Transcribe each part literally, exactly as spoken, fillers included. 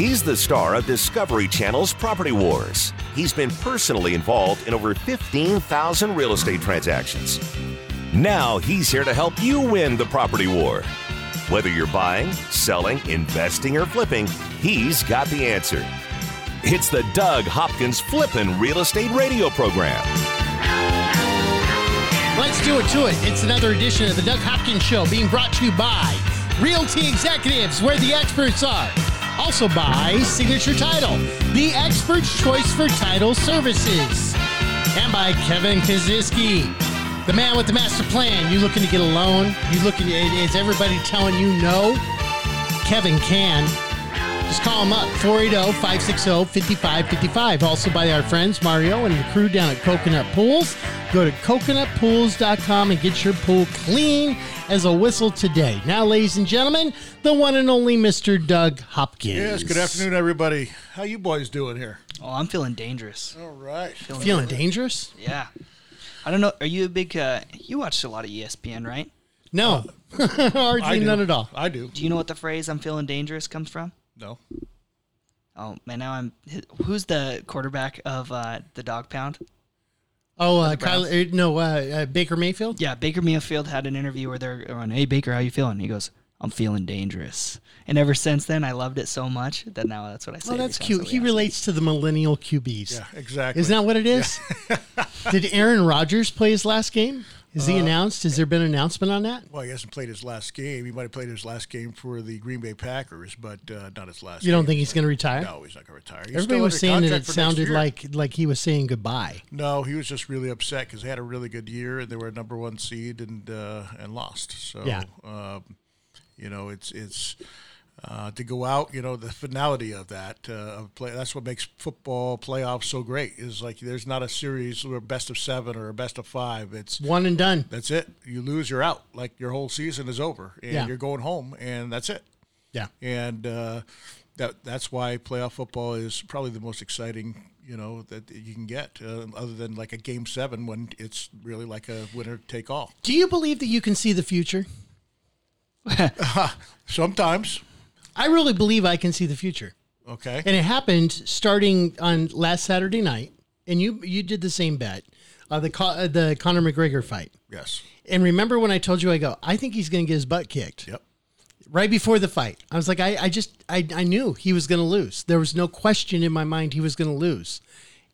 He's the star of Discovery Channel's Property Wars. He's been personally involved in over fifteen thousand real estate transactions. Now he's here to help you win the property war. Whether you're buying, selling, investing, or flipping, he's got the answer. It's the Doug Hopkins Flippin' Real Estate Radio Program. Let's do it to it. It's another edition of the Doug Hopkins Show being brought to you by Realty Executives, where the experts are. Also by Signature Title, the expert's choice for title services. And by Kevin Kaziski, the man with the master plan. You looking to get a loan? You looking? Is everybody telling you no? Kevin can. Just call him up, four eight zero, five six zero, five five five five. Also by our friends Mario and the crew down at Coconut Pools. Go to coconut pools dot com and get your pool clean as a whistle today. Now, ladies and gentlemen, the one and only Mister Doug Hopkins. Yes, good afternoon, everybody. How you boys doing here? Oh, I'm feeling dangerous. All right. Feeling, feeling dangerous? Yeah. I don't know. Are you a big, uh, you watched a lot of E S P N, right? No. Hardly none at all. I do. Do you know what the phrase I'm feeling dangerous comes from? No. Oh, man, now I'm... Who's the quarterback of uh, the Dog Pound? Oh, uh, Kyle, no, uh, uh, Baker Mayfield? Yeah, Baker Mayfield had an interview where they're going, hey, Baker, how you feeling? And he goes, I'm feeling dangerous. And ever since then, I loved it so much that now that's what I say. Oh, that's cute. He relates to the millennial Q Bs. Yeah, exactly. Isn't that what it is? Yeah. Did Aaron Rodgers play his last game? Is he uh, announced? Has there been an announcement on that? Well, he hasn't played his last game. He might have played his last game for the Green Bay Packers, but uh, not his last game. You don't game, think he's going to retire? No, he's not going to retire. He's Everybody was saying that it sounded like, like he was saying goodbye. No, he was just really upset because they had a really good year, and they were a number one seed and uh, and lost. So, yeah. um, you know, it's it's uh, to go out, you know, the finality of that. Uh, of play, that's what makes football playoffs so great is like there's not a series or a best of seven or a best of five. It's one and done. That's it. You lose, you're out. Like your whole season is over and yeah. you're going home and that's it. Yeah. And uh, that that's why playoff football is probably the most exciting, you know, that you can get uh, other than like a game seven when it's really like a winner take all. Do you believe that you can see the future? uh, sometimes. I really believe I can see the future. Okay. And it happened starting on last Saturday night, and you you did the same bet, uh, the uh, the Conor McGregor fight. Yes. And remember when I told you, I go, I think he's going to get his butt kicked. Yep. Right before the fight. I was like, I, I just, I, I knew he was going to lose. There was no question in my mind he was going to lose.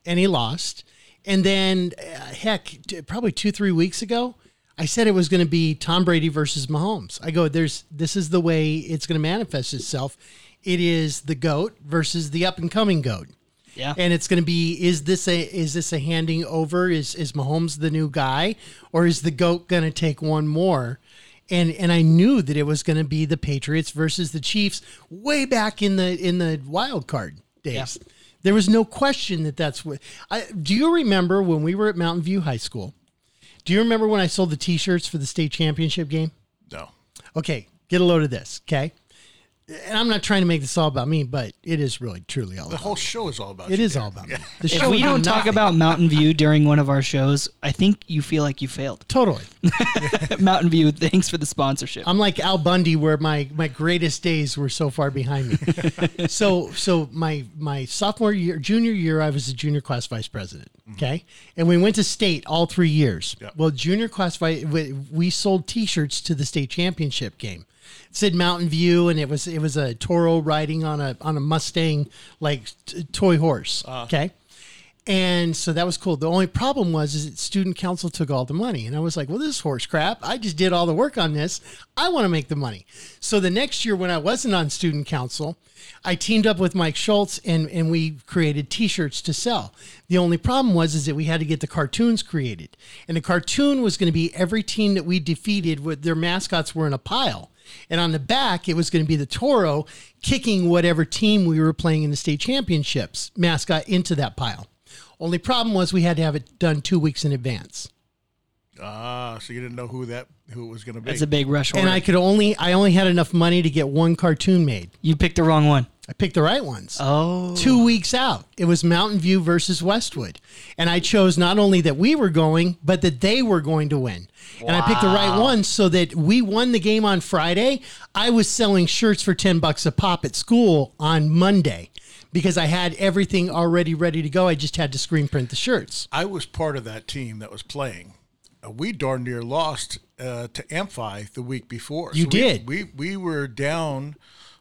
And he lost. And then, uh, heck, t- probably two, three weeks ago, I said it was going to be Tom Brady versus Mahomes. I go, there's this is the way it's going to manifest itself. It is the GOAT versus the up and coming GOAT. Yeah. And it's going to be is this a is this a handing over? Is is Mahomes the new guy, or is the GOAT going to take one more? And and I knew that it was going to be the Patriots versus the Chiefs way back in the in the wild card days. Yeah. There was no question that that's what. I, do you remember when we were at Mountain View High School? Do you remember when I sold the T-shirts for the state championship game? No. Okay, get a load of this, okay? And I'm not trying to make this all about me, but it is really, truly all about me. The whole show is all about you. It is all about me. The show. If we don't talk about Mountain View during one of our shows, I think you feel like you failed. Totally. Mountain View, thanks for the sponsorship. I'm like Al Bundy, where my, my greatest days were so far behind me. so so my, my sophomore year, junior year, I was the junior class vice president, okay? Mm-hmm. And we went to state all three years. Yep. Well, junior class vice, we, we sold T-shirts to the state championship game. It said Mountain View, and it was it was a Toro riding on a on a Mustang like t- toy horse. Uh, okay, and so that was cool. The only problem was is that student council took all the money, and I was like, "Well, this is horse crap. I just did all the work on this. I want to make the money." So the next year, when I wasn't on student council, I teamed up with Mike Schultz, and and we created T-shirts to sell. The only problem was is that we had to get the cartoons created, and the cartoon was going to be every team that we defeated with their mascots were in a pile. And on the back, it was going to be the Toro kicking whatever team we were playing in the state championships mascot into that pile. Only problem was we had to have it done two weeks in advance. Ah, so you didn't know who that who it was going to be. That's a big rush order. And I could only I only had enough money to get one cartoon made. You picked the wrong one. I picked the right ones. Oh. Two weeks out. It was Mountain View versus Westwood. And I chose not only that we were going, but that they were going to win. Wow. And I picked the right ones so that we won the game on Friday. I was selling shirts for ten bucks a pop at school on Monday because I had everything already ready to go. I just had to screen print the shirts. I was part of that team that was playing. We darn near lost uh, to Amphi the week before. You so did. We, we we were down.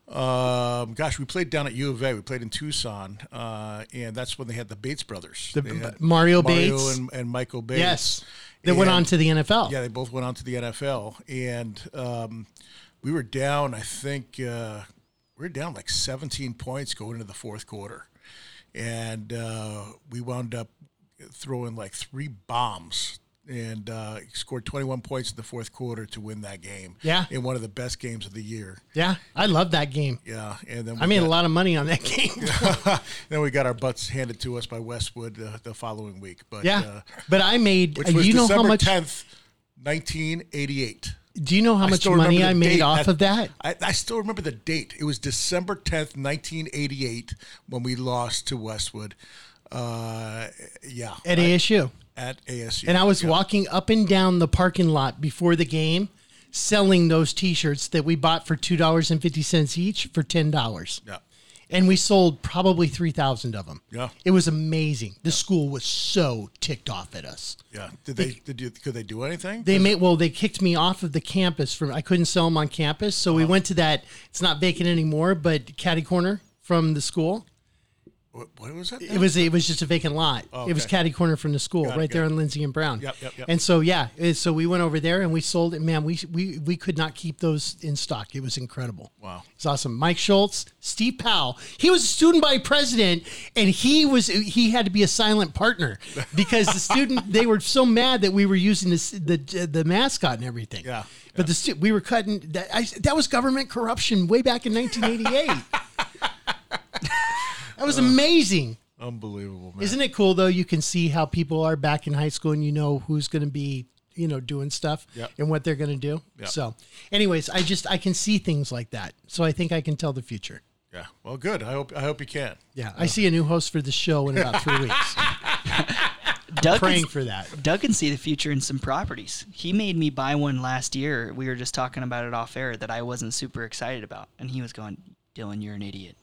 Um, gosh, we played down at U of A. We played in Tucson, uh, and that's when they had the Bates brothers, the, Mario, Mario Bates and, and Michael Bates. Yes, they and, went on to the N F L. Yeah, they both went on to the N F L, and um, we were down. I think uh, we were down like seventeen points going into the fourth quarter, and uh, we wound up throwing like three bombs. And uh, scored twenty-one points in the fourth quarter to win that game. Yeah, in one of the best games of the year. Yeah, I love that game. Yeah, and then we I made got, a lot of money on that game. Then we got our butts handed to us by Westwood uh, the following week. But yeah, uh, but I made. Which was you know how much? December tenth, nineteen eighty-eight. Do you know how I much money I made off that, of that? I, I still remember the date. It was December tenth, nineteen eighty-eight, when we lost to Westwood. Uh, yeah, at I, A S U. At A S U. And I was yeah. walking up and down the parking lot before the game selling those T-shirts that we bought for two dollars and fifty cents each for ten dollars. Yeah. And we sold probably three thousand of them. Yeah. It was amazing. The yeah. school was so ticked off at us. Yeah. Did they, they did you, could they do anything? They made, well, they kicked me off of the campus. From I couldn't sell them on campus. So wow. we went to that, it's not vacant anymore, but Caddy Corner from the school. What was that? It was it was just a vacant lot. Oh, okay. It was Caddy Corner from the school, it, right there it. on Lindsay and Brown. Yep, yep, yep. And so yeah, so we went over there and we sold it. Man, we we we could not keep those in stock. It was incredible. Wow, it's awesome. Mike Schultz, Steve Powell. He was a student body president, and he was he had to be a silent partner because the student they were so mad that we were using this, the the mascot and everything. Yeah, but yeah. the stu- we were cutting that. I, that was government corruption way back in nineteen eighty-eight. That was amazing. Uh, unbelievable, man. Isn't it cool, though? You can see how people are back in high school and you know who's going to be, you know, doing stuff yep. and what they're going to do. Yep. So anyways, I just, I can see things like that. So I think I can tell the future. Yeah. Well, good. I hope, I hope you can. Yeah. I see a new host for the show in about three weeks. Doug praying can, for that. Doug can see the future in some properties. He made me buy one last year. We were just talking about it off air that I wasn't super excited about. And he was going, Dylan, you're an idiot.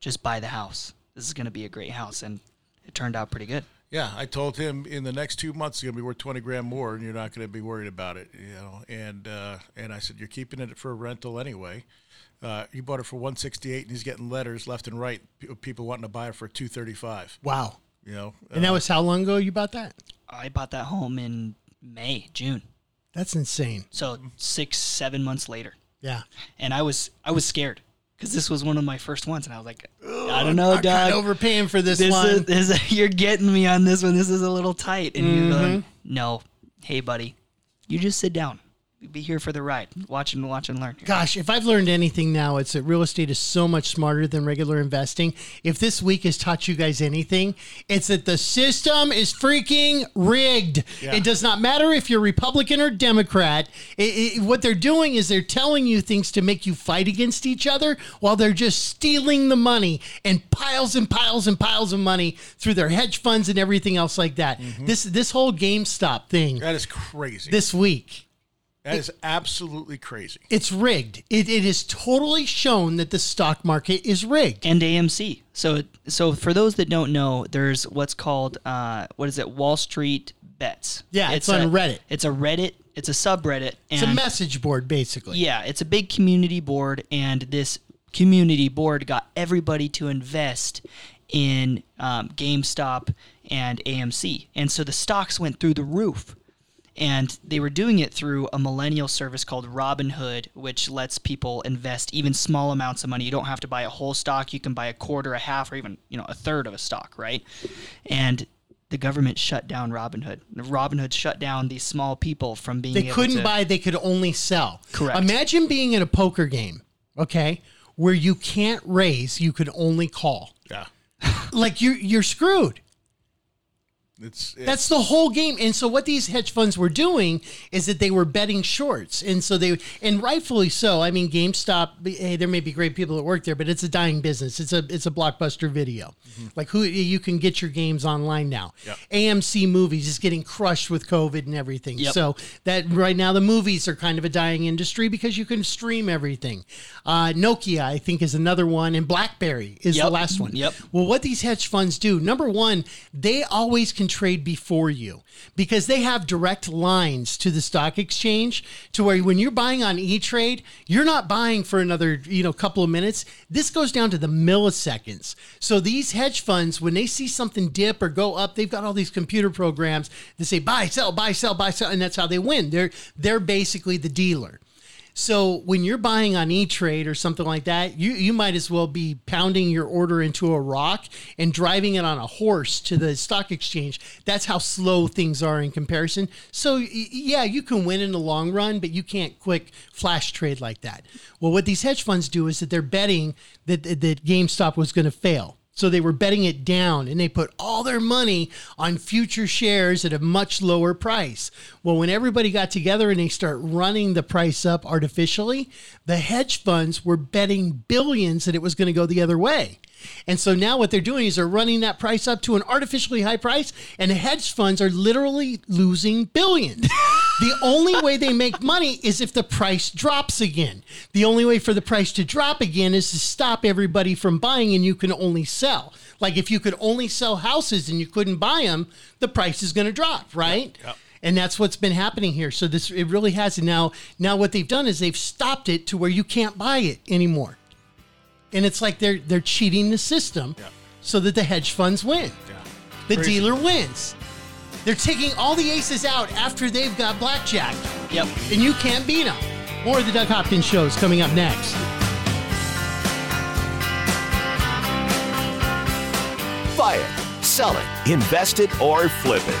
Just buy the house. This is going to be a great house, and it turned out pretty good. Yeah, I told him in the next two months it's going to be worth twenty grand more, and you're not going to be worried about it, you know. And uh, and I said you're keeping it for a rental anyway. Uh, you bought it for one sixty eight, and he's getting letters left and right, people wanting to buy it for two thirty five. Wow, you know. And that uh, was how long ago you bought that? I bought that home in May, June. That's insane. So six, seven months later. Yeah. And I was I was scared. Because this was one of my first ones, and I was like, I don't know, Doug. I'm overpaying for this, this one. Is, this is, you're getting me on this one. This is a little tight. And mm-hmm. you're like, no. Hey, buddy, you just sit down. Be here for the ride. Watch and watch and learn. Here. Gosh, if I've learned anything now, it's that real estate is so much smarter than regular investing. If this week has taught you guys anything, it's that the system is freaking rigged. Yeah. It does not matter if you're Republican or Democrat. It, it, what they're doing is they're telling you things to make you fight against each other while they're just stealing the money and piles and piles and piles of money through their hedge funds and everything else like that. Mm-hmm. This, this whole GameStop thing. That is crazy. This week. That is absolutely crazy. It's rigged. It it is totally shown that the stock market is rigged. And A M C. So so for those that don't know, there's what's called uh, what is it? Wall Street Bets. Yeah, it's, it's on a, Reddit. It's a Reddit. It's a subreddit. And it's a message board, basically. Yeah, it's a big community board, and this community board got everybody to invest in um, GameStop and A M C, and so the stocks went through the roof. And they were doing it through a millennial service called Robinhood, which lets people invest even small amounts of money. You don't have to buy a whole stock. You can buy a quarter, a half, or even, you know, a third of a stock, right? And the government shut down Robinhood. Robinhood shut down these small people from being able to... They couldn't buy, they could only sell. Correct. Imagine being in a poker game, okay, where you can't raise, you could only call. Yeah. Like, you're, you're screwed. It's, it's, That's the whole game. And so what these hedge funds were doing is that they were betting shorts. And so they, and rightfully so. I mean, GameStop, hey, there may be great people that work there, but it's a dying business. It's a, it's a Blockbuster Video. Mm-hmm. Like who you can get your games online now. Yep. A M C movies is getting crushed with COVID and everything. Yep. So that right now the movies are kind of a dying industry because you can stream everything. Uh, Nokia, I think, is another one. And BlackBerry is yep. the last one. Yep. Well, what these hedge funds do, number one, they always can trade before you because they have direct lines to the stock exchange to where when you're buying on E-Trade, you're not buying for another, you know, couple of minutes. This goes down to the milliseconds. So these hedge funds, when they see something dip or go up, they've got all these computer programs that say buy, sell, buy, sell, buy, sell, and that's how they win. They're they're basically the dealer. So when you're buying on E-Trade or something like that, you, you might as well be pounding your order into a rock and driving it on a horse to the stock exchange. That's how slow things are in comparison. So yeah, you can win in the long run, but you can't quick flash trade like that. Well, what these hedge funds do is that they're betting that, that, that GameStop was going to fail. So they were betting it down, and they put all their money on future shares at a much lower price. Well, when everybody got together and they start running the price up artificially, the hedge funds were betting billions that it was going to go the other way. And so now what they're doing is they're running that price up to an artificially high price, and the hedge funds are literally losing billions. The only way they make money is if the price drops again. The only way for the price to drop again is to stop everybody from buying, and you can only sell. Like if you could only sell houses and you couldn't buy them, the price is going to drop, right? Yep. Yep. And that's what's been happening here. So this it really has. And now, now what they've done is they've stopped it to where you can't buy it anymore. And it's like they're they're cheating the system yeah. so that the hedge funds win. Yeah. The Crazy. dealer wins. They're taking all the aces out after they've got blackjack. Yep. And you can't beat them. More of the Doug Hopkins Show is coming up next. Buy it, sell it, invest it, or flip it.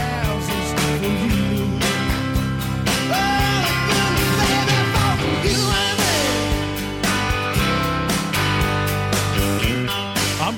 I'm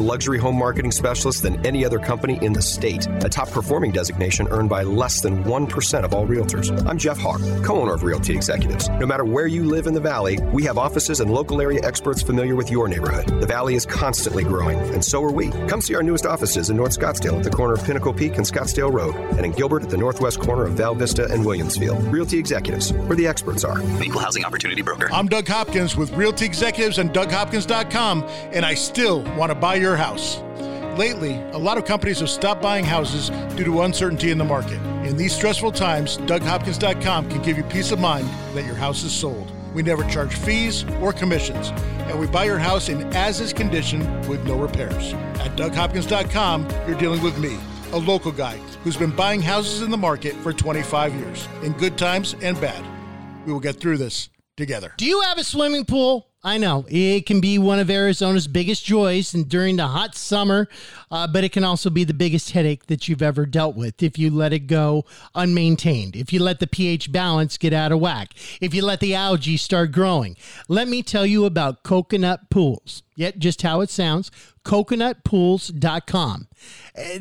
luxury home marketing specialist than any other company in the state, a top performing designation earned by less than one percent of all realtors. I'm Jeff Hart, co-owner of Realty Executives. No matter where you live in the Valley, we have offices and local area experts familiar with your neighborhood. The Valley is constantly growing, and so are we. Come see our newest offices in North Scottsdale at the corner of Pinnacle Peak and Scottsdale Road, and in Gilbert at the northwest corner of Val Vista and Williamsfield. Realty Executives, where the experts are. Equal Housing Opportunity Broker. I'm Doug Hopkins with Realty Executives and Doug Hopkins dot com, and I still want to buy your house. Lately, a lot of companies have stopped buying houses due to uncertainty in the market. In these stressful times, Doug Hopkins dot com can give you peace of mind that your house is sold. We never charge fees or commissions, and we buy your house in as-is condition with no repairs. At Doug Hopkins dot com, you're dealing with me, a local guy who's been buying houses in the market for twenty-five years, in good times and bad. We will get through this together. Do you have a swimming pool? I know, it can be one of Arizona's biggest joys and during the hot summer, uh, but it can also be the biggest headache that you've ever dealt with if you let it go unmaintained, if you let the pH balance get out of whack, if you let the algae start growing. Let me tell you about Coconut Pools. Yet, just how it sounds, coconut pools dot com.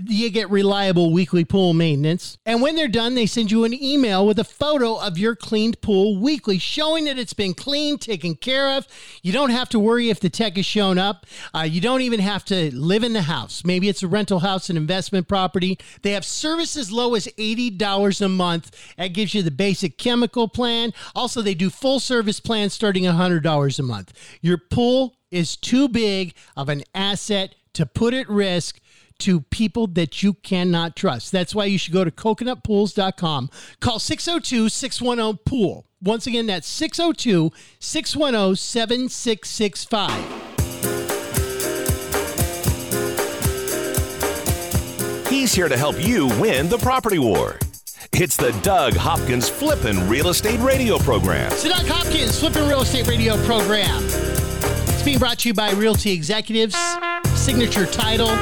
You get reliable weekly pool maintenance. And when they're done, they send you an email with a photo of your cleaned pool weekly, showing that it's been cleaned, taken care of. You don't have to worry if the tech has shown up. Uh, you don't even have to live in the house. Maybe it's a rental house, an investment property. They have service as low as eighty dollars a month. That gives you the basic chemical plan. Also, they do full service plans starting one hundred dollars a month. Your pool is too big of an asset to put at risk to people that you cannot trust. That's why you should go to coconut pools dot com. Call six oh two, six one zero, P O O L. Once again, that's six oh two, six one zero, seven six six five. He's here to help you win the property war. It's the Doug Hopkins Flippin' Real Estate Radio Program. It's the Doug Hopkins Flippin' Real Estate Radio Program. It's being brought to you by Realty Executives, Signature Title,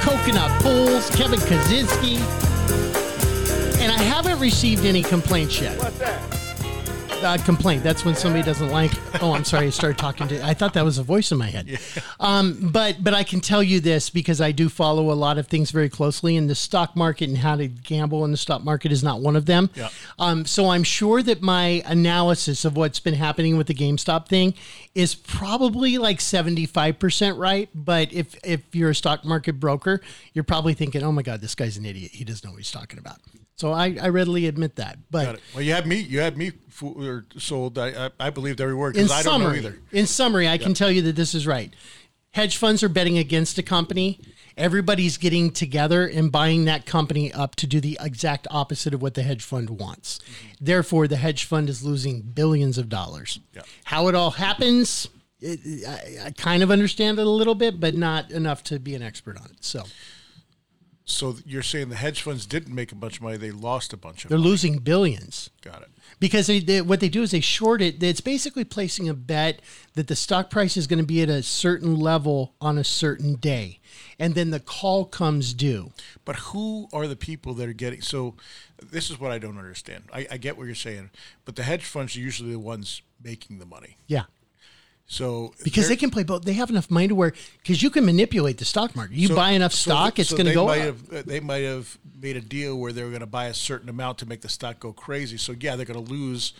Coconut Pools, Kevin Kaziski, and I haven't received any complaints yet. What's that? Uh, complaint. That's when somebody doesn't like. Oh, I'm sorry. I started talking to. I thought that was a voice in my head. Yeah. Um, but but I can tell you this because I do follow a lot of things very closely, and the stock market and how to gamble in the stock market is not one of them. Yeah. Um, so I'm sure that my analysis of what's been happening with the GameStop thing is probably like seventy-five percent right. But if if you're a stock market broker, you're probably thinking, oh my God, this guy's an idiot. He doesn't know what he's talking about. So I, I readily admit that. But well, you had me, you had me fooled, sold. I, I I believed every word because I don't know either. In summary, I yeah. can tell you that this is right. Hedge funds are betting against a company. Everybody's getting together and buying that company up to do the exact opposite of what the hedge fund wants. Mm-hmm. Therefore, the hedge fund is losing billions of dollars. Yeah. How it all happens, it, I, I kind of understand it a little bit, but not enough to be an expert on it. So. So you're saying the hedge funds didn't make a bunch of money; they lost a bunch of. They're money. They're losing billions. Got it. Because they, they, what they do is they short it. It's basically placing a bet that the stock price is going to be at a certain level on a certain day, and then the call comes due. But who are the people that are getting? So this is what I don't understand. I, I get what you're saying, but the hedge funds are usually the ones making the money. Yeah. So because they can play both. They have enough money to where, because you can manipulate the stock market. You so, buy enough stock, so, it's so going to go might up. Have, they might have made a deal where they were going to buy a certain amount to make the stock go crazy. So, yeah, they're going to lose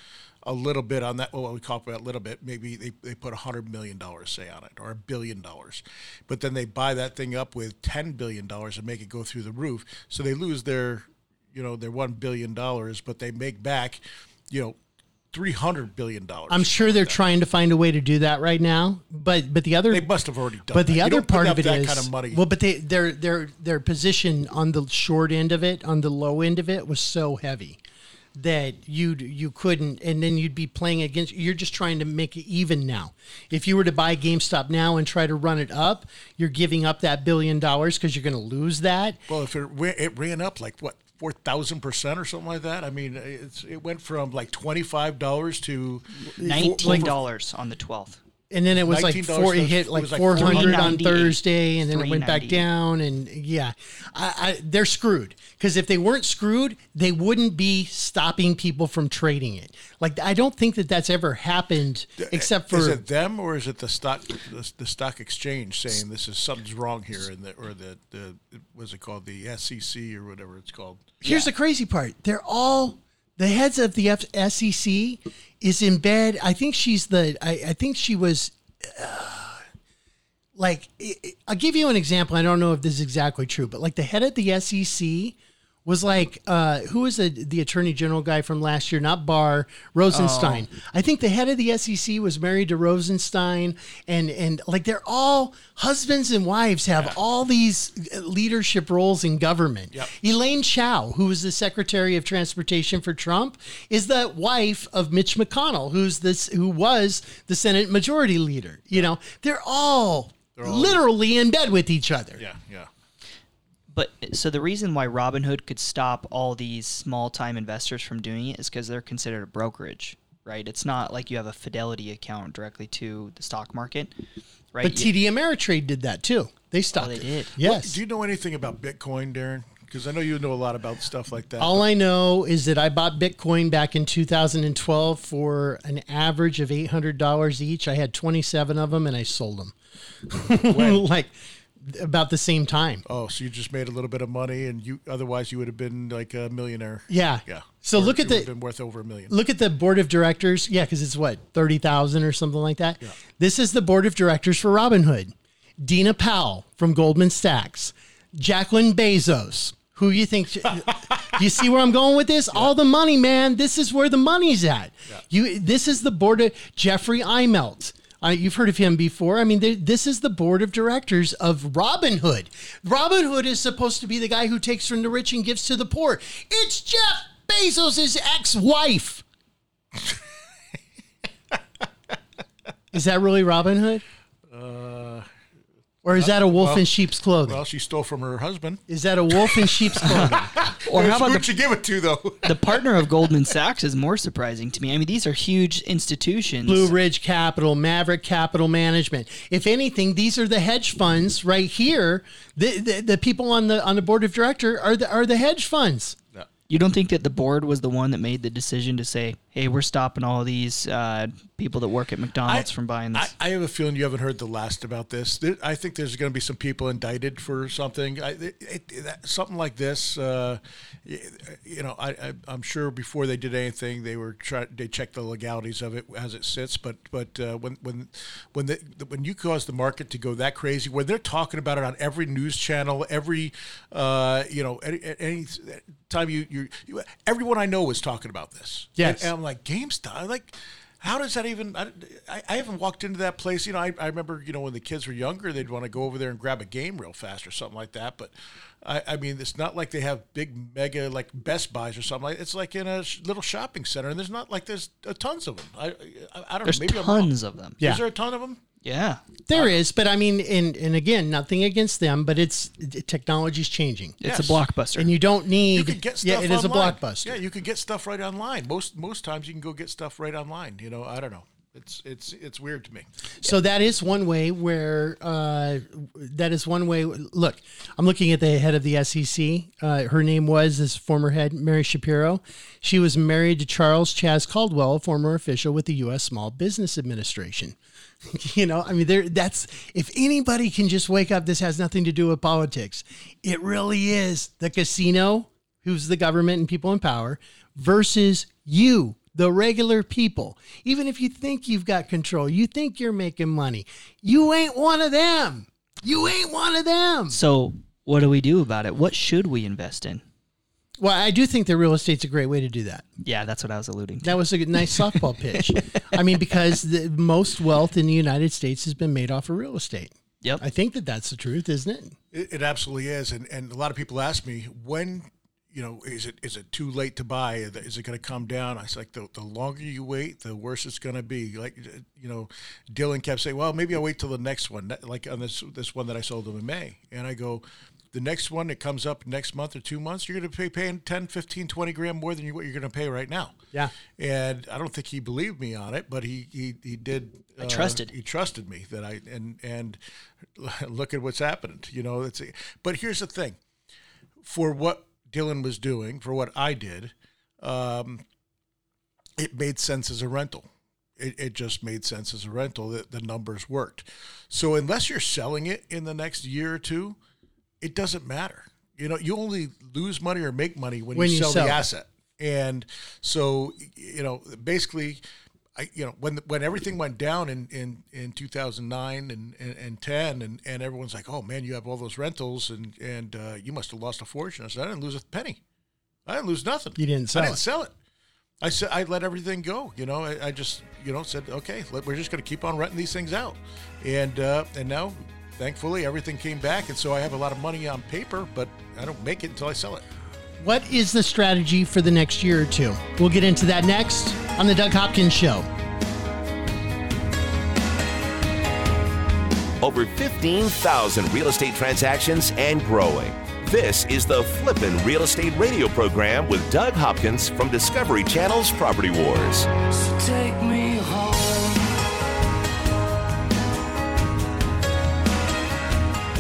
a little bit on that. Well, what we talk about a little bit. Maybe they, they put one hundred million dollars, say, on it, or a billion dollars. But then they buy that thing up with ten billion dollars and make it go through the roof. So they lose their, you know, their one billion dollars, but they make back, you know, three hundred billion dollars. I'm sure they're trying to find a way to do that right now, but but the other they must have already done. But the other part of it is kind of money. Well, but they their their their position on the short end of it, on the low end of it, was so heavy that you you couldn't, and then you'd be playing against. You're just trying to make it even now. If you were to buy GameStop now and try to run it up, you're giving up that billion dollars because you're going to lose that. Well, if it it ran up like what? four thousand percent or something like that. I mean, it's, it went from like twenty-five dollars to nineteen dollars over, on the twelfth. And then it was like four, it hit like, it like four hundred on Thursday, and then it went back down. And yeah, I, I, they're screwed, because if they weren't screwed, they wouldn't be stopping people from trading it. Like, I don't think that that's ever happened, except for is it them or is it the stock, the, the stock exchange saying this is something's wrong here, and the, or the the what's it called, the S E C or whatever it's called. Here's yeah. the crazy part: they're all. The heads of the F- S E C is in bed. I think she's the, I, I think she was, uh, like, it, it, I'll give you an example. I don't know if this is exactly true, but like the head of the S E C was like, uh, who was the, the attorney general guy from last year? Not Barr, Rosenstein. Oh. I think the head of the S E C was married to Rosenstein, and, and like they're all husbands and wives have yeah. all these leadership roles in government. Yep. Elaine Chao, who was the Secretary of Transportation for Trump, is the wife of Mitch McConnell, who's this, who was the Senate Majority Leader. You know, they're all, they're all literally in bed with each other. Yeah, yeah. But so the reason why Robinhood could stop all these small-time investors from doing it is because they're considered a brokerage, right? It's not like you have a Fidelity account directly to the stock market, right? But T D Ameritrade did that too. They stopped. Oh, they did. Yes. Well, do you know anything about Bitcoin, Darren? Because I know you know a lot about stuff like that. All but. I know is that I bought Bitcoin back in two thousand twelve for an average of eight hundred dollars each. I had twenty-seven of them, and I sold them. When? Like about the same time. Oh, so you just made a little bit of money, and you otherwise you would have been like a millionaire. Yeah. Yeah. So or look at the been worth over a million. Look at the board of directors. Yeah, because it's what, thirty thousand or something like that. Yeah. This is the board of directors for Robinhood. Dina Powell from Goldman Sachs, Jacqueline Bezos. Who you think? You see where I'm going with this? Yeah. All the money, man. This is where the money's at. Yeah. You. This is the board of Jeffrey Imelt. Uh, you've heard of him before. I mean, they, this is the board of directors of Robinhood. Robinhood is supposed to be the guy who takes from the rich and gives to the poor. It's Jeff Bezos' ex-wife. Is that really Robinhood? Uh. Or is that a wolf well, in sheep's clothing? Well, she stole from her husband. Is that a wolf in sheep's clothing? Or how about who'd you give it to, though? The partner of Goldman Sachs is more surprising to me. I mean, these are huge institutions. Blue Ridge Capital, Maverick Capital Management. If anything, these are the hedge funds right here. The the, the people on the on the board of director are the are the hedge funds. Yeah. You don't think that the board was the one that made the decision to say, hey, we're stopping all these uh, people that work at McDonald's I, from buying this? I, I have a feeling you haven't heard the last about this. There, I think there's going to be some people indicted for something. I, it, it, that, something like this, uh, you know, I, I, I'm sure before they did anything, they were try, they checked the legalities of it as it sits. But but uh, when when when the, when you cause the market to go that crazy, when they're talking about it on every news channel, every uh, you know, any, any time you, you you everyone I know was talking about this. Yes. And, and I'm like, GameStop, like, how does that even, I, I haven't walked into that place, you know, I, I remember, you know, when the kids were younger, they'd want to go over there and grab a game real fast or something like that, but I, I mean, it's not like they have big, mega, like, Best Buys or something like that. It's like in a sh- little shopping center, and there's not, like, there's uh, tons of them. I I, I don't there's know. Maybe tons I'm of them. Yeah. Is there a ton of them? Yeah. There uh, is, but I mean, and, and again, nothing against them, but it's, technology's changing. Yes. It's a blockbuster. And you don't need, you can get stuff yeah, it online. Is a blockbuster. Yeah, you can get stuff right online. Most most times you can go get stuff right online, you know, I don't know. It's it's it's weird to me. So yeah. that is one way where uh, that is one way. Look, I'm looking at the head of the S E C. Uh, her name was this former head, Mary Shapiro. She was married to Charles Chaz Caldwell, a former official with the U S Small Business Administration. You know, I mean, there. That's if anybody can just wake up. This has nothing to do with politics. It really is the casino, who's the government and people in power, versus you. The regular people, even if you think you've got control, you think you're making money, you ain't one of them. You ain't one of them. So what do we do about it? What should we invest in? Well, I do think that real estate's a great way to do that. Yeah, that's what I was alluding to. That was a good, nice softball pitch. I mean, because the most wealth in the United States has been made off of real estate. Yep. I think that that's the truth, isn't it? It, it absolutely is. And, and a lot of people ask me, when... you know, is it is it too late to buy? Is it going to come down? I was like, the, the longer you wait, the worse it's going to be. Like, you know, Dylan kept saying, well, maybe I'll wait till the next one, like on this this one that I sold them in May. And I go, the next one that comes up next month or two months, you're going to be paying ten, fifteen, twenty grand more than you, what you're going to pay right now. Yeah. And I don't think he believed me on it, but he he, he did. I trusted. Uh, he trusted me that I, and, and look at what's happened. You know, it's, but here's the thing. For what Dylan was doing, for what I did, um, it made sense as a rental. It, it just made sense as a rental that the numbers worked. So unless you're selling it in the next year or two, it doesn't matter. You know, you only lose money or make money when, when you, you sell, sell the it. asset. And so, you know, basically, I, you know, when the, when everything went down in, in, in two thousand nine and, and, and ten, and, and everyone's like, oh, man, you have all those rentals, and, and uh, you must have lost a fortune. I said, I didn't lose a penny. I didn't lose nothing. You didn't sell it. I didn't it. sell it. I said, I let everything go. You know, I, I just, you know, said, okay, let, we're just going to keep on renting these things out. And, uh, and now, thankfully, everything came back. And so I have a lot of money on paper, but I don't make it until I sell it. What is the strategy for the next year or two? We'll get into that next on The Doug Hopkins Show. Over fifteen thousand real estate transactions and growing. This is the Flippin' Real Estate Radio Program with Doug Hopkins from Discovery Channel's Property Wars. So take me home.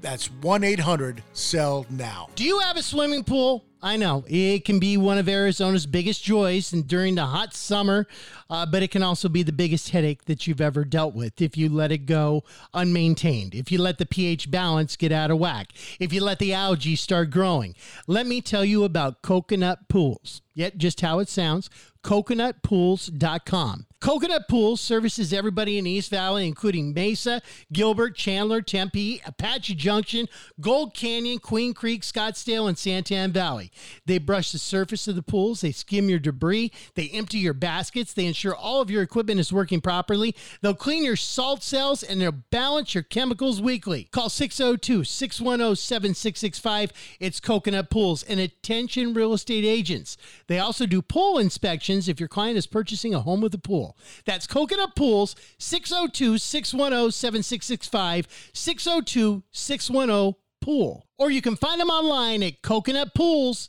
That's one eight hundred sell now. Do you have a swimming pool? I know, it can be one of Arizona's biggest joys and during the hot summer, uh, but it can also be the biggest headache that you've ever dealt with if you let it go unmaintained, if you let the pH balance get out of whack, if you let the algae start growing. Let me tell you about Coconut Pools. Yet, just how it sounds, coconut pools dot com. Coconut Pools services everybody in East Valley, including Mesa, Gilbert, Chandler, Tempe, Apache Junction, Gold Canyon, Queen Creek, Scottsdale, and Santan Valley. They brush the surface of the pools, they skim your debris, they empty your baskets, they ensure all of your equipment is working properly, they'll clean your salt cells, and they'll balance your chemicals weekly. Call six oh two, six one oh, seven six six five. It's Coconut Pools. And attention real estate agents, they also do pool inspections if your client is purchasing a home with a pool. That's Coconut Pools, six oh two, six one oh, seven six six five, six oh two, six one oh, pool. Or you can find them online at coconut pools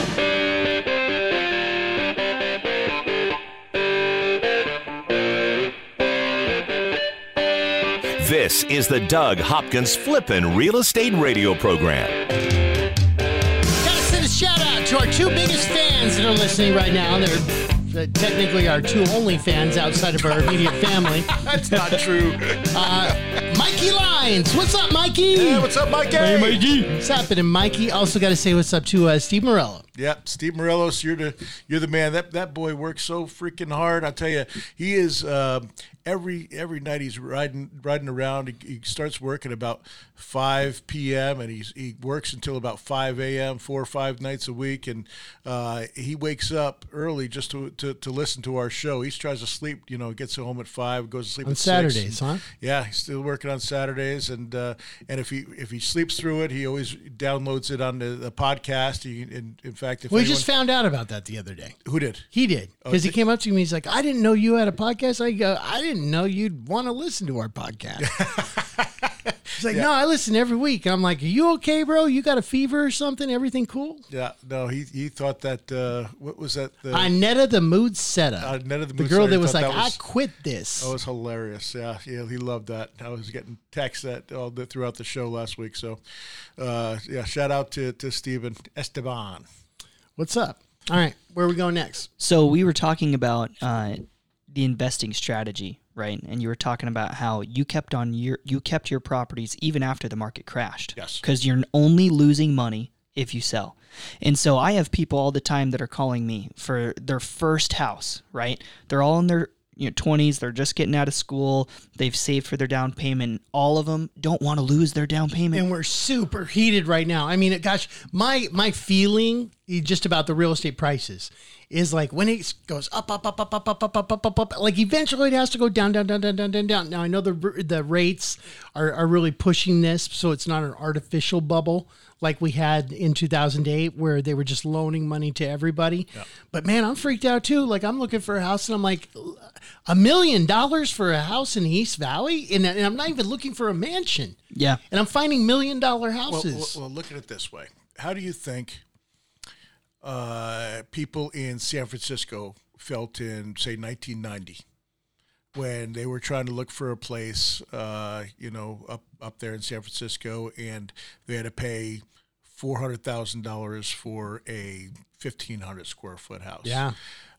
This is the Doug Hopkins Flippin' Real Estate Radio Program. Gotta send a shout out to our two biggest fans that are listening right now. They're Uh, technically our two only fans outside of our immediate family. That's not true. uh, Mikey Lines. What's up, Mikey? Yeah, what's up, Mikey? Hey, Mikey. What's happening, Mikey? Also got to say what's up to uh, Steve Morello. Yep, Steve Morello, so you're the, you're the man. That that boy works so freaking hard. I tell you, he is... Uh, Every every night he's riding riding around. He, he starts work at about five p.m. and he's, he works until about five a.m., four or five nights a week. And uh, he wakes up early just to, to, to listen to our show. He tries to sleep, you know, gets home at five, goes to sleep on at Saturdays, six. And, huh? Yeah, he's still working on Saturdays. And uh, and if he if he sleeps through it, he always downloads it on the, the podcast. He, in, in fact, if we anyone, just found out about that the other day. Who did? He did, because oh, he came up to me. He's like, "I didn't know you had a podcast." I go, "I didn't." Didn't know you'd want to listen to our podcast." He's like, yeah. "No, I listen every week." I'm like, "Are you okay, bro? You got a fever or something? Everything cool?" Yeah, no, he he thought that uh, what was that? The, Annette the mood setter. Annette the mood setter. The girl that was like, that was, "I quit this." That was hilarious. Yeah, yeah, he loved that. I was getting texts that all the, throughout the show last week. So, uh, yeah, shout out to to Steven Esteban. What's up? All right, where are we going next? So we were talking about uh, the investing strategy. Right, and you were talking about how you kept on your you kept your properties even after the market crashed. Yes, because you're only losing money if you sell. And so I have people all the time that are calling me for their first house. Right, they're all in their you know twenties. They're just getting out of school. They've saved for their down payment. All of them don't want to lose their down payment. And we're super heated right now. I mean, gosh, my my feeling just about the real estate prices is like when it goes up, up, up, up, up, up, up, up, up, up, up, like eventually it has to go down, down, down, down, down, down, down. Now, I know the the rates are, are really pushing this, so it's not an artificial bubble like we had in two thousand eight where they were just loaning money to everybody. Yeah. But, man, I'm freaked out, too. Like, I'm looking for a house, and I'm like, a million dollars for a house in East Valley? And, and I'm not even looking for a mansion. Yeah. And I'm finding million-dollar houses. Well, well, well, look at it this way. How do you think... uh, people in San Francisco felt in, say, nineteen ninety, when they were trying to look for a place, uh, you know, up, up there in San Francisco, and they had to pay four hundred thousand dollars for a fifteen hundred square foot house. Yeah.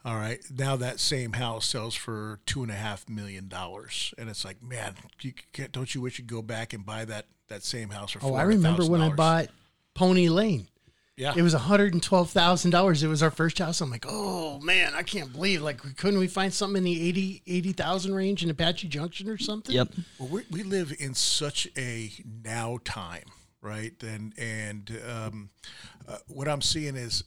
All right. Now that same house sells for two and a half million dollars, and it's like, man, you can't, don't you wish you'd go back and buy that that same house for? Oh, I remember when I bought Pony Lane. Yeah, it was one hundred and twelve thousand dollars. It was our first house. I'm like, oh man, I can't believe. Like, couldn't we find something in the eighty eighty thousand range in Apache Junction or something? Yep. Well, we we live in such a now time, right? And and um, uh, what I'm seeing is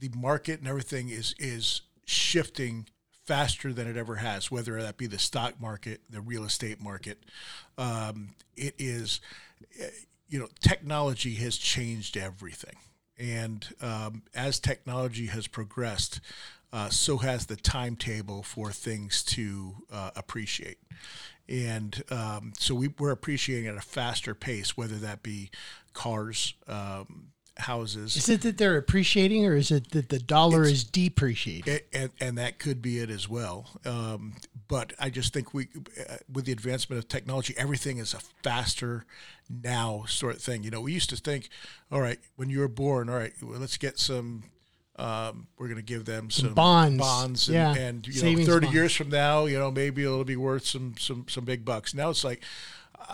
the market and everything is is. shifting faster than it ever has, whether that be the stock market, the real estate market. Um, it is, you know, technology has changed everything. And um, as technology has progressed, uh, so has the timetable for things to uh, appreciate. And um, so we, we're appreciating at a faster pace, whether that be cars, um, houses. Is it that they're appreciating, or is it that the dollar it's, is depreciating? It, and, and that could be it as well. Um, but I just think we, uh, with the advancement of technology, everything is a faster now sort of thing. You know, we used to think, all right, when you were born, all right, well, let's get some, um, we're going to give them some, some bonds, bonds and, yeah. and you Savings know, thirty bonds. Years from now, you know, maybe it'll be worth some, some, some big bucks. Now it's like,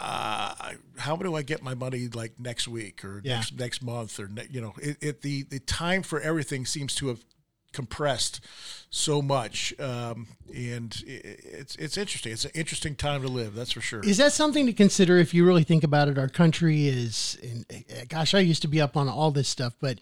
Uh, how do I get my money like next week or yeah. next, next month or, ne- you know, it, it, the, the time for everything seems to have compressed so much. Um, and it, it's, it's interesting. It's an interesting time to live. That's for sure. Is that something to consider? If you really think about it, our country is, and gosh, I used to be up on all this stuff, but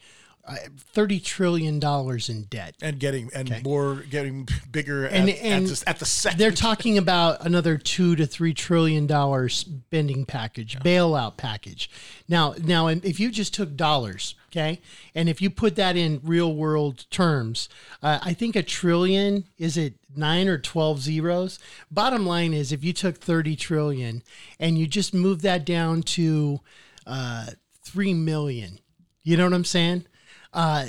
thirty trillion dollars in debt and getting, and okay. more getting bigger and, at, and at, this, at the second. They're talking about another two to three trillion dollars spending package, yeah. bailout package. Now, now, if you just took dollars, okay. And if you put that in real world terms, uh, I think a trillion, is it nine or twelve zeros? Bottom line is, if you took thirty trillion and you just move that down to, uh, three million, you know what I'm saying? Uh,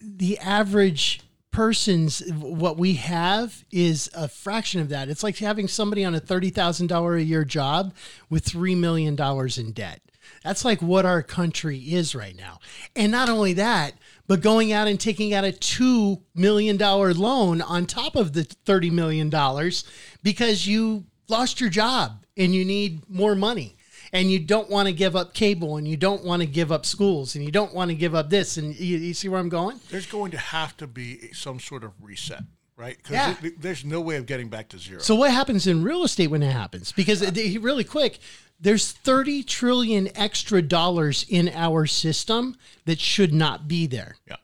the average person's, what we have is a fraction of that. It's like having somebody on a thirty thousand dollars a year job with three million dollars in debt. That's like what our country is right now. And not only that, but going out and taking out a two million dollars loan on top of the thirty million dollars because you lost your job and you need more money. And you don't want to give up cable, and you don't want to give up schools, and you don't want to give up this. And you, you see where I'm going? There's going to have to be some sort of reset, right? Because yeah. there's no way of getting back to zero. So what happens in real estate when it happens? Because yeah. really quick, there's thirty trillion extra dollars in our system that should not be there. Yeah.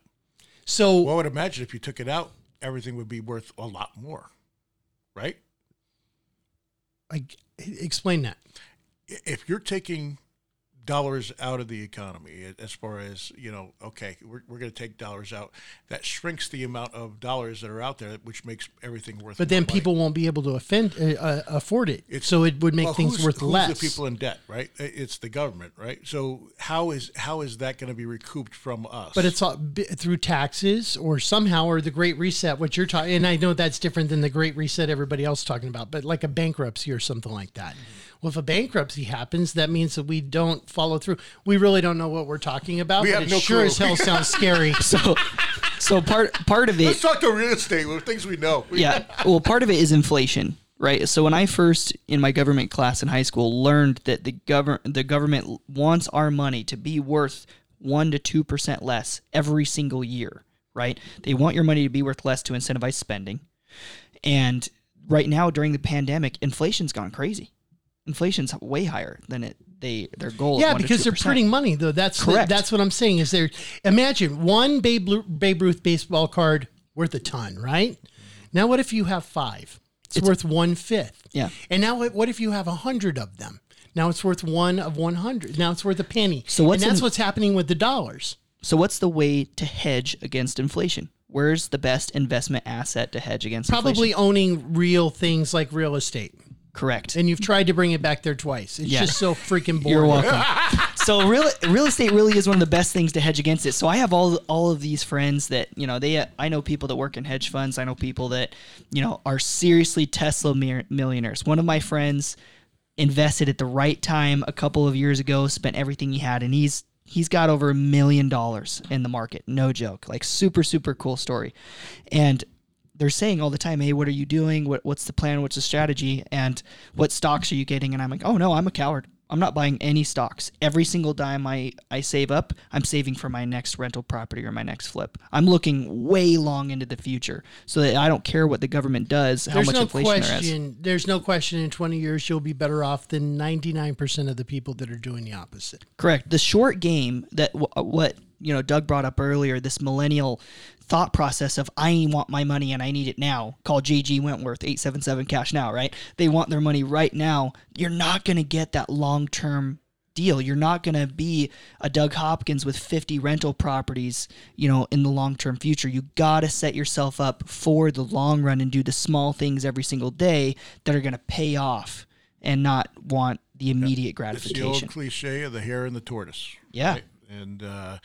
So well, I would imagine if you took it out, everything would be worth a lot more, right? I, explain that. If you're taking dollars out of the economy, as far as, you know, okay, we're, we're going to take dollars out, that shrinks the amount of dollars that are out there, which makes everything worth. But then money. People won't be able to offend, uh, afford it. It's, so it would make well, things who's, worth who's less. Who's the people in debt, right? It's the government, right? So how is how is that going to be recouped from us? But it's all, b- through taxes or somehow, or the Great Reset, what you're talking, and I know that's different than the Great Reset everybody else talking about, but like a bankruptcy or something like that. Mm-hmm. Well, if a bankruptcy happens, that means that we don't follow through. We really don't know what we're talking about. We but have it no sure clue. As hell sounds scary. So, so part part of it. Let's talk to real estate. With things we know. Yeah. Well, part of it is inflation, right? So when I first in my government class in high school learned that the government the government wants our money to be worth one to two percent less every single year, right? They want your money to be worth less to incentivize spending, and right now during the pandemic, inflation's gone crazy. Inflation's way higher than it they their goal. Yeah, because they're printing money, though. That's correct. The, that's what I'm saying. Is there? Imagine one Babe, Babe Ruth baseball card worth a ton, right? Now, what if you have five? It's, it's worth one fifth. Yeah. And now, what, what if you have a hundred of them? Now it's worth one of one hundred. Now it's worth a penny. So what's and that's in, what's happening with the dollars. So what's the way to hedge against inflation? Where's the best investment asset to hedge against? Probably inflation? Owning real things like real estate. Correct. And you've tried to bring it back there twice. It's yeah. just so freaking boring. You're welcome. So real real estate really is one of the best things to hedge against it. So I have all all of these friends that, you know, they I know people that work in hedge funds. I know people that, you know, are seriously Tesla millionaires. One of my friends invested at the right time a couple of years ago, spent everything he had, and he's he's got over a million dollars in the market. No joke. Like super, super cool story. And they're saying all the time, hey, what are you doing? What, what's the plan? What's the strategy? And what stocks are you getting? And I'm like, oh, no, I'm a coward. I'm not buying any stocks. Every single dime I, I save up, I'm saving for my next rental property or my next flip. I'm looking way long into the future so that I don't care what the government does, how there's much no inflation question, there is. There's no question in twenty years you'll be better off than ninety-nine percent of the people that are doing the opposite. Correct. The short game that w- what you know Doug brought up earlier, this millennial thought process of I want my money and I need it now. Call J G Wentworth, eight seven seven cash now, right? They want their money right now. You're not going to get that long-term deal. You're not going to be a Doug Hopkins with fifty rental properties, you know, in the long-term future. You got to set yourself up for the long run and do the small things every single day that are going to pay off and not want the immediate yeah. gratification. It's the old cliche of the hare and the tortoise. Yeah. Right? And uh, uh,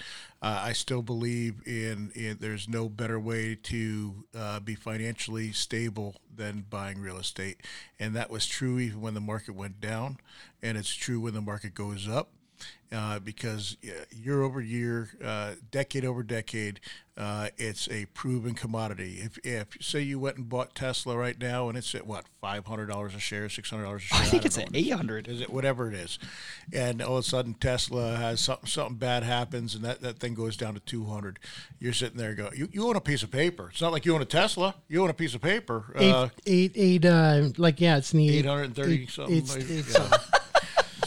I still believe in, in there's no better way to uh, be financially stable than buying real estate. And that was true even when the market went down. And it's true when the market goes up. Uh, because year over year, uh, decade over decade, uh, it's a proven commodity. If, if say you went and bought Tesla right now, and it's at what five hundred dollars a share, six hundred dollars a share. I think I it's at eight hundred. Is it whatever it is? And all of a sudden, Tesla has something something bad happens, and that, that thing goes down to two hundred. You're sitting there going, you, you own a piece of paper. It's not like you own a Tesla. You own a piece of paper. Eight uh, eight, eight uh, like yeah, it's in the eight hundred and thirty something. It's, like, it's, yeah.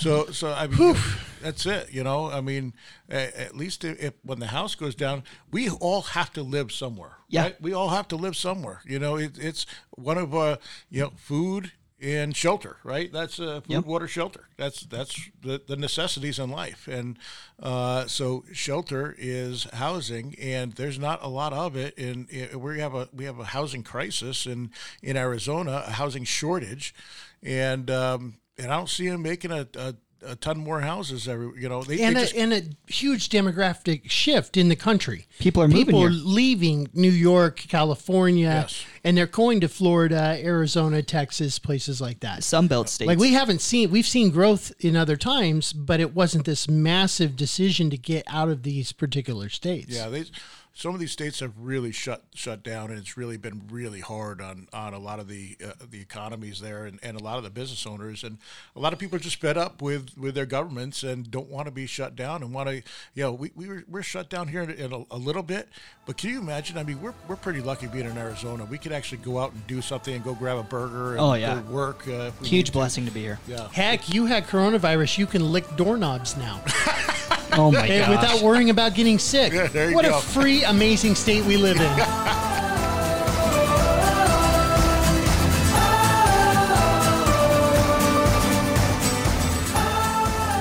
So so I mean. Oof. That's it, you know. I mean, at least if, if when the house goes down, we all have to live somewhere. Yeah, right? We all have to live somewhere. You know, it, it's one of uh, you know, food and shelter, right? That's uh, food, yep. water, shelter. That's that's the, the necessities in life, and uh, so shelter is housing, and there's not a lot of it. And we have a we have a housing crisis in in Arizona, a housing shortage, and um, and I don't see them making a. a A ton more houses every, you know, they, and, they a, just, and a huge demographic shift in the country. People are moving. People are leaving New York, California, yes. and they're going to Florida, Arizona, Texas, places like that. Sunbelt states. Like we haven't seen, we've seen growth in other times, but it wasn't this massive decision to get out of these particular states. Yeah, they. Some of these states have really shut shut down, and it's really been really hard on, on a lot of the uh, the economies there, and, and a lot of the business owners, and a lot of people are just fed up with, with their governments and don't want to be shut down and want to, you know, we, we were, we're shut down here in, in a, a little bit, but can you imagine? I mean, we're we're pretty lucky being in Arizona. We could actually go out and do something and go grab a burger and oh, yeah. go work. Uh, if we Huge blessing to. to be here. Yeah. Heck, you had coronavirus. You can lick doorknobs now. Oh my hey, gosh. Without worrying about getting sick. Yeah, there you what go. A free, amazing state we live in.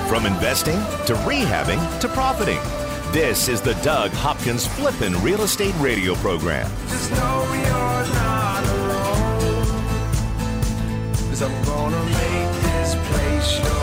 From investing to rehabbing to profiting, this is the Doug Hopkins Flippin' Real Estate Radio Program. Just know you're not alone, 'cause I'm gonna make this place yours.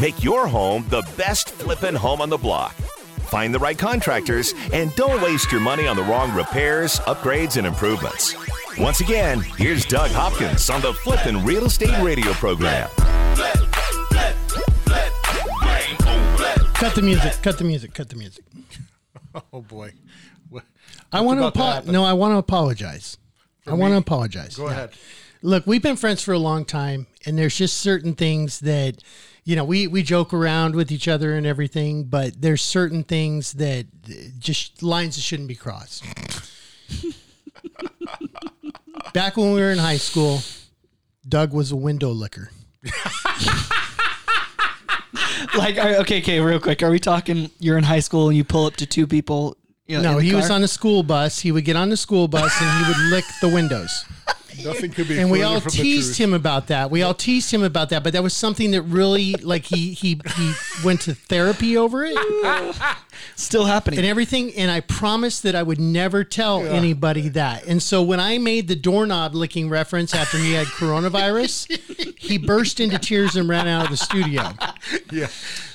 Make your home the best flippin' home on the block. Find the right contractors and don't waste your money on the wrong repairs, upgrades, and improvements. Once again, here's Doug Hopkins on the Flippin' Real Estate Radio Program. Cut the music, cut the music, cut the music. Oh, boy. What, I want to apo- No, I want to apologize. For I want to apologize. Go yeah. ahead. Look, we've been friends for a long time, and there's just certain things that, you know, we, we joke around with each other and everything, but there's certain things that just lines that shouldn't be crossed. Back when we were in high school, Doug was a window licker. Like, okay, okay, real quick. Are we talking you're in high school and you pull up to two people? You know, no, he car? was on the school bus. He would get on the school bus and he would lick the windows. Nothing could be. And we all teased him about that. We all teased him about that, but that was something that really, like, he he he went to therapy over it. Still happening. And everything, and I promised that I would never tell yeah. anybody that. And so when I made the doorknob licking reference after he had coronavirus, he burst into tears and ran out of the studio. Yeah.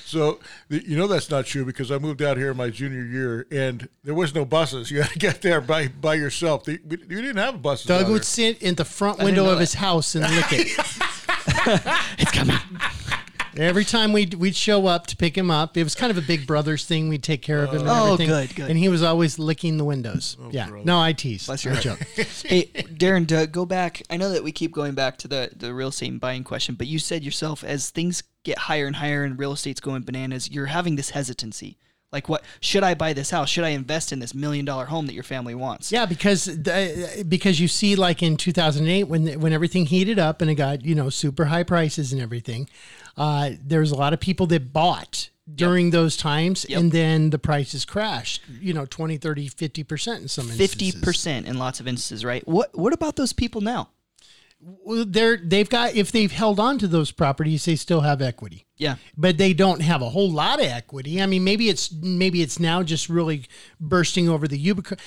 So, you know, that's not true because I moved out here my junior year and there was no buses. You had to get there by, by yourself. You didn't have buses. Doug would sit in the front window of his house and lick it. It's coming. Every time we'd, we'd show up to pick him up, it was kind of a big brother's thing. We'd take care of him and oh, everything. Oh, good, good. And he was always licking the windows. Oh, yeah. Brother. No, I tease. That's your joke. Hey, Darren, Doug, go back. I know that we keep going back to the, the real estate and buying question, but you said yourself, as things get higher and higher and real estate's going bananas, you're having this hesitancy. Like, what should I buy this house? Should I invest in this million dollar home that your family wants? Yeah, because the, because you see, like in two thousand eight, when when everything heated up and it got, you know, super high prices and everything, uh, there's a lot of people that bought during yep. those times, yep. and then the prices crashed, you know, twenty, thirty, fifty percent in some instances. fifty percent in lots of instances, right? What what about those people now? Well, they're they've got if they've held on to those properties, they still have equity. Yeah, but they don't have a whole lot of equity. I mean, maybe it's maybe it's now just really bursting over the Ubico.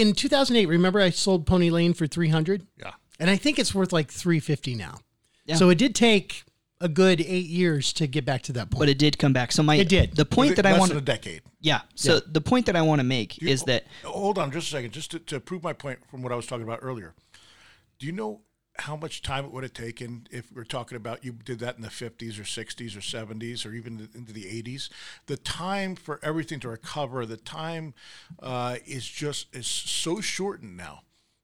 In two thousand eight, remember I sold Pony Lane for three hundred. Yeah, and I think it's worth like three fifty now. Yeah. So it did take a good eight years to get back to that point, but it did come back. So my it did the point it, that I want a decade. Yeah. So yeah. the point that I want to make you, is that hold on just a second, just to, to prove my point from what I was talking about earlier. Do you know how much time it would have taken if we're talking about you did that in the fifties or sixties or seventies or even into the eighties? The time for everything to recover, the time uh, is just is so shortened now.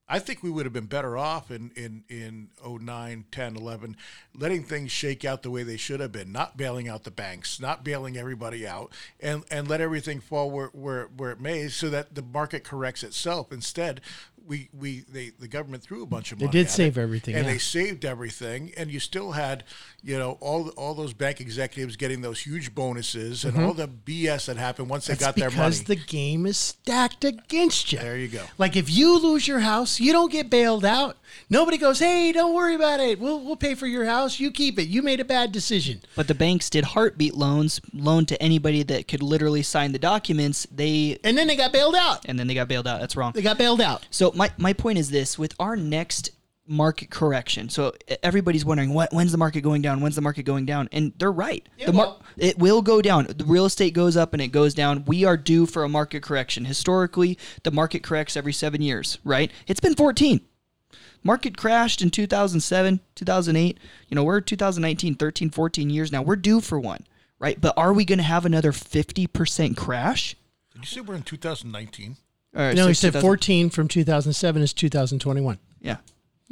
I think we would have been better off in, in, in oh nine, ten, eleven, letting things shake out the way they should have been, not bailing out the banks, not bailing everybody out, and, and let everything fall where, where where it may, so that the market corrects itself. Instead, we we they the government threw a bunch of money. They did at save it, everything. And yeah. they saved everything, and you still had, you know, all all those bank executives getting those huge bonuses and mm-hmm. all the B S that happened once they That's got their money. Because the game is stacked against you. There you go. Like if you lose your house, you don't get bailed out. Nobody goes, "Hey, don't worry about it. We'll we'll pay for your house. You keep it. You made a bad decision." But the banks did heartbeat loans, loaned to anybody that could literally sign the documents. They And then they got bailed out. And then they got bailed out. That's wrong. They got bailed out. So my, my point is this, with our next market correction. So everybody's wondering, what when's the market going down? When's the market going down? And they're right. Yeah, the mar- well. It will go down. The real estate goes up and it goes down. We are due for a market correction. Historically, the market corrects every seven years, right? It's been fourteen. Market crashed in two thousand seven, two thousand eight. You know, we're two thousand nineteen, thirteen, fourteen years now. We're due for one, right? But are we going to have another fifty percent crash? Did you say we're in two thousand nineteen? Right, no, so he said fourteen from two thousand seven is two thousand twenty-one. Yeah.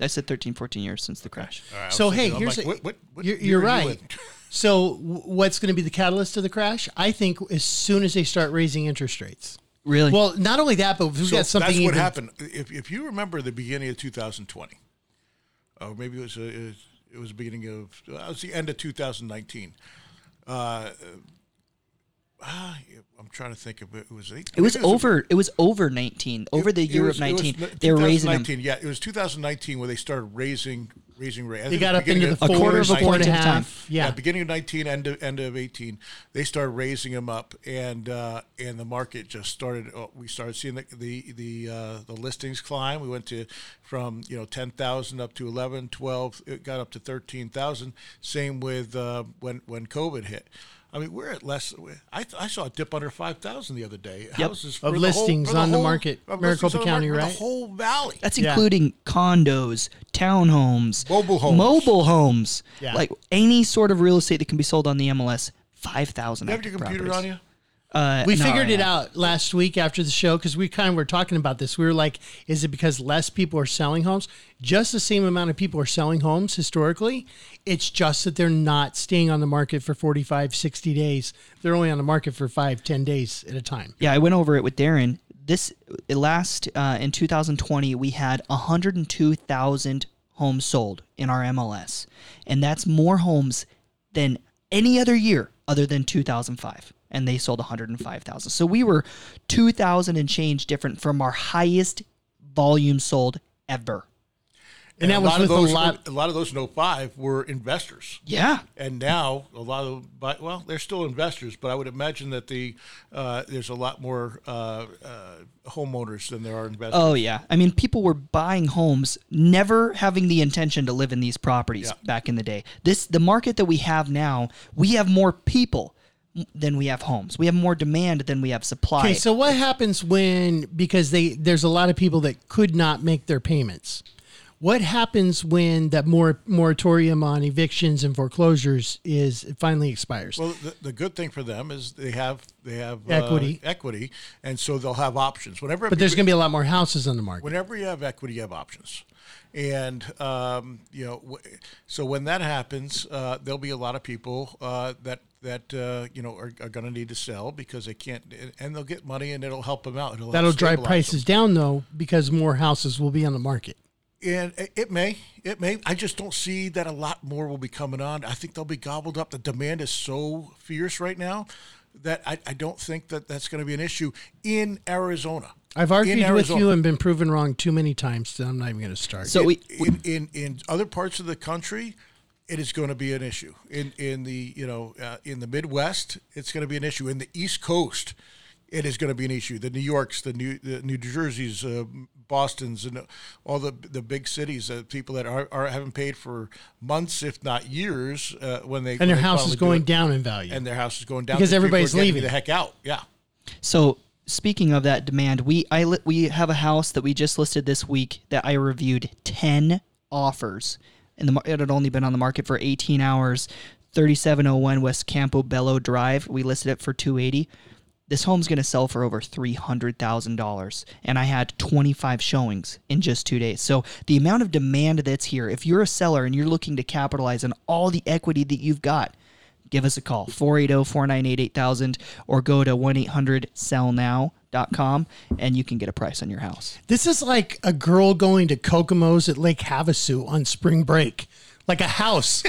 I said thirteen, fourteen years since the crash. Right, so, hey, here's like, a, what, what, what you're, you're right. You so w- what's going to be the catalyst of the crash? I think as soon as they start raising interest rates. Really? Well, not only that, but we've so got something. That's what even, happened. If if you remember the beginning of two thousand twenty, or maybe it was, a, it was it was the beginning of, well, it was the end of two thousand nineteen. Uh Uh, I'm trying to think of it. It was eighteen. It was, it was over. A, it was over nineteen. Over it, the year was, of nineteen, was, they were raising them. Yeah, it was two thousand nineteen where they started raising raising rates. They got up into the fours, a quarter of a point and a half. Yeah. yeah, beginning of nineteen, end of end of eighteen, they started raising them up, and uh, and the market just started. Oh, we started seeing the the the, uh, the listings climb. We went to from you know ten thousand up to eleven, twelve. It got up to thirteen thousand. Same with uh, when when COVID hit. I mean, we're at less. I, I saw a dip under five thousand the other day. Yep. Houses for of the listings whole, for the on whole, the market, Maricopa County, market, right? The whole valley. That's yeah. including condos, townhomes, mobile homes, mobile homes, yeah. like any sort of real estate that can be sold on the M L S. Five thousand. You have your computer properties. On you? Uh, we no, figured it no. out last week after the show because we kind of were talking about this. We were like, is it because less people are selling homes? Just the same amount of people are selling homes historically. It's just that they're not staying on the market for forty-five, sixty days. They're only on the market for five, ten days at a time. Yeah, I went over it with Darren. This last, uh, in two thousand twenty, we had one hundred two thousand homes sold in our M L S. And that's more homes than any other year other than two thousand five. And they sold one hundred five thousand. So we were two thousand and change different from our highest volume sold ever. And, and that was with a lot. A lot of those in oh five were investors. Yeah. And now a lot of, well, they're still investors, but I would imagine that the uh, there's a lot more uh, uh, homeowners than there are investors. Oh, yeah. I mean, people were buying homes, never having the intention to live in these properties yeah. back in the day. This the market that we have now, we have more people than we have homes. We have more demand than we have supply. Okay, so what happens when, because they there's a lot of people that could not make their payments. What happens when that mor- moratorium on evictions and foreclosures is it finally expires? Well, the, the good thing for them is they have they have equity, uh, equity, and so they'll have options. Whenever, but there's going to be a lot more houses on the market. Whenever you have equity, you have options. And, um, you know, w- so when that happens, uh, there'll be a lot of people uh, that, that uh, you know, are, are going to need to sell because they can't, and they'll get money and it'll help them out. It'll That'll drive prices them. down, though, because more houses will be on the market. And it may, it may. I just don't see that a lot more will be coming on. I think they'll be gobbled up. The demand is so fierce right now that I, I don't think that that's going to be an issue in Arizona. I've argued with you and been proven wrong too many times that I'm not even going to start. So in, we, we in, in in other parts of the country, it is going to be an issue. In in the you know uh, in the Midwest, it's going to be an issue. In the East Coast, it is going to be an issue. The New Yorks, the New the New Jerseys, uh, Boston's, and all the the big cities, uh, people that are, are haven't paid for months, if not years, uh, when they and when their they house is going down in value, and their house is going down because everybody's leaving the heck out. Yeah. So. Speaking of that demand, we I li- we have a house that we just listed this week that I reviewed ten offers, and the mar- it had only been on the market for eighteen hours. thirty-seven oh one West Campobello Drive. We listed it for two eighty. this home's going to sell for over three hundred thousand dollars, and I had twenty-five showings in just two days. So the amount of demand that's here, if you're a seller and you're looking to capitalize on all the equity that you've got, give us a call, four eight zero, four nine eight, eight thousand, or go to one eight hundred sell now dot com, and you can get a price on your house. This is like a girl going to Kokomo's at Lake Havasu on spring break. Like a house.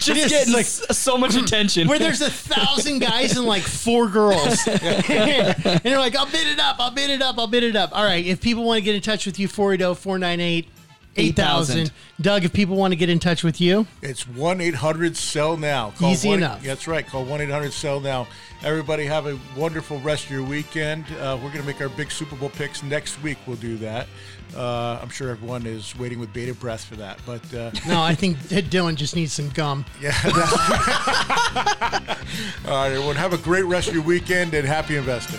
Just getting like so much attention. Where there's a thousand guys and like four girls. And they're like, I'll bid it up, I'll bid it up, I'll bid it up. All right, if people want to get in touch with you, four eight zero, four nine eight, eight thousand. Doug, if people want to get in touch with you? It's one eight hundred sell now. Call Easy one, enough. That's right. Call one eight hundred sell now. Everybody have a wonderful rest of your weekend. Uh, we're going to make our big Super Bowl picks next week. We'll do that. Uh, I'm sure everyone is waiting with bated breath for that. But uh, No, I think Dylan just needs some gum. Yeah. All right, everyone. Have a great rest of your weekend and happy investing.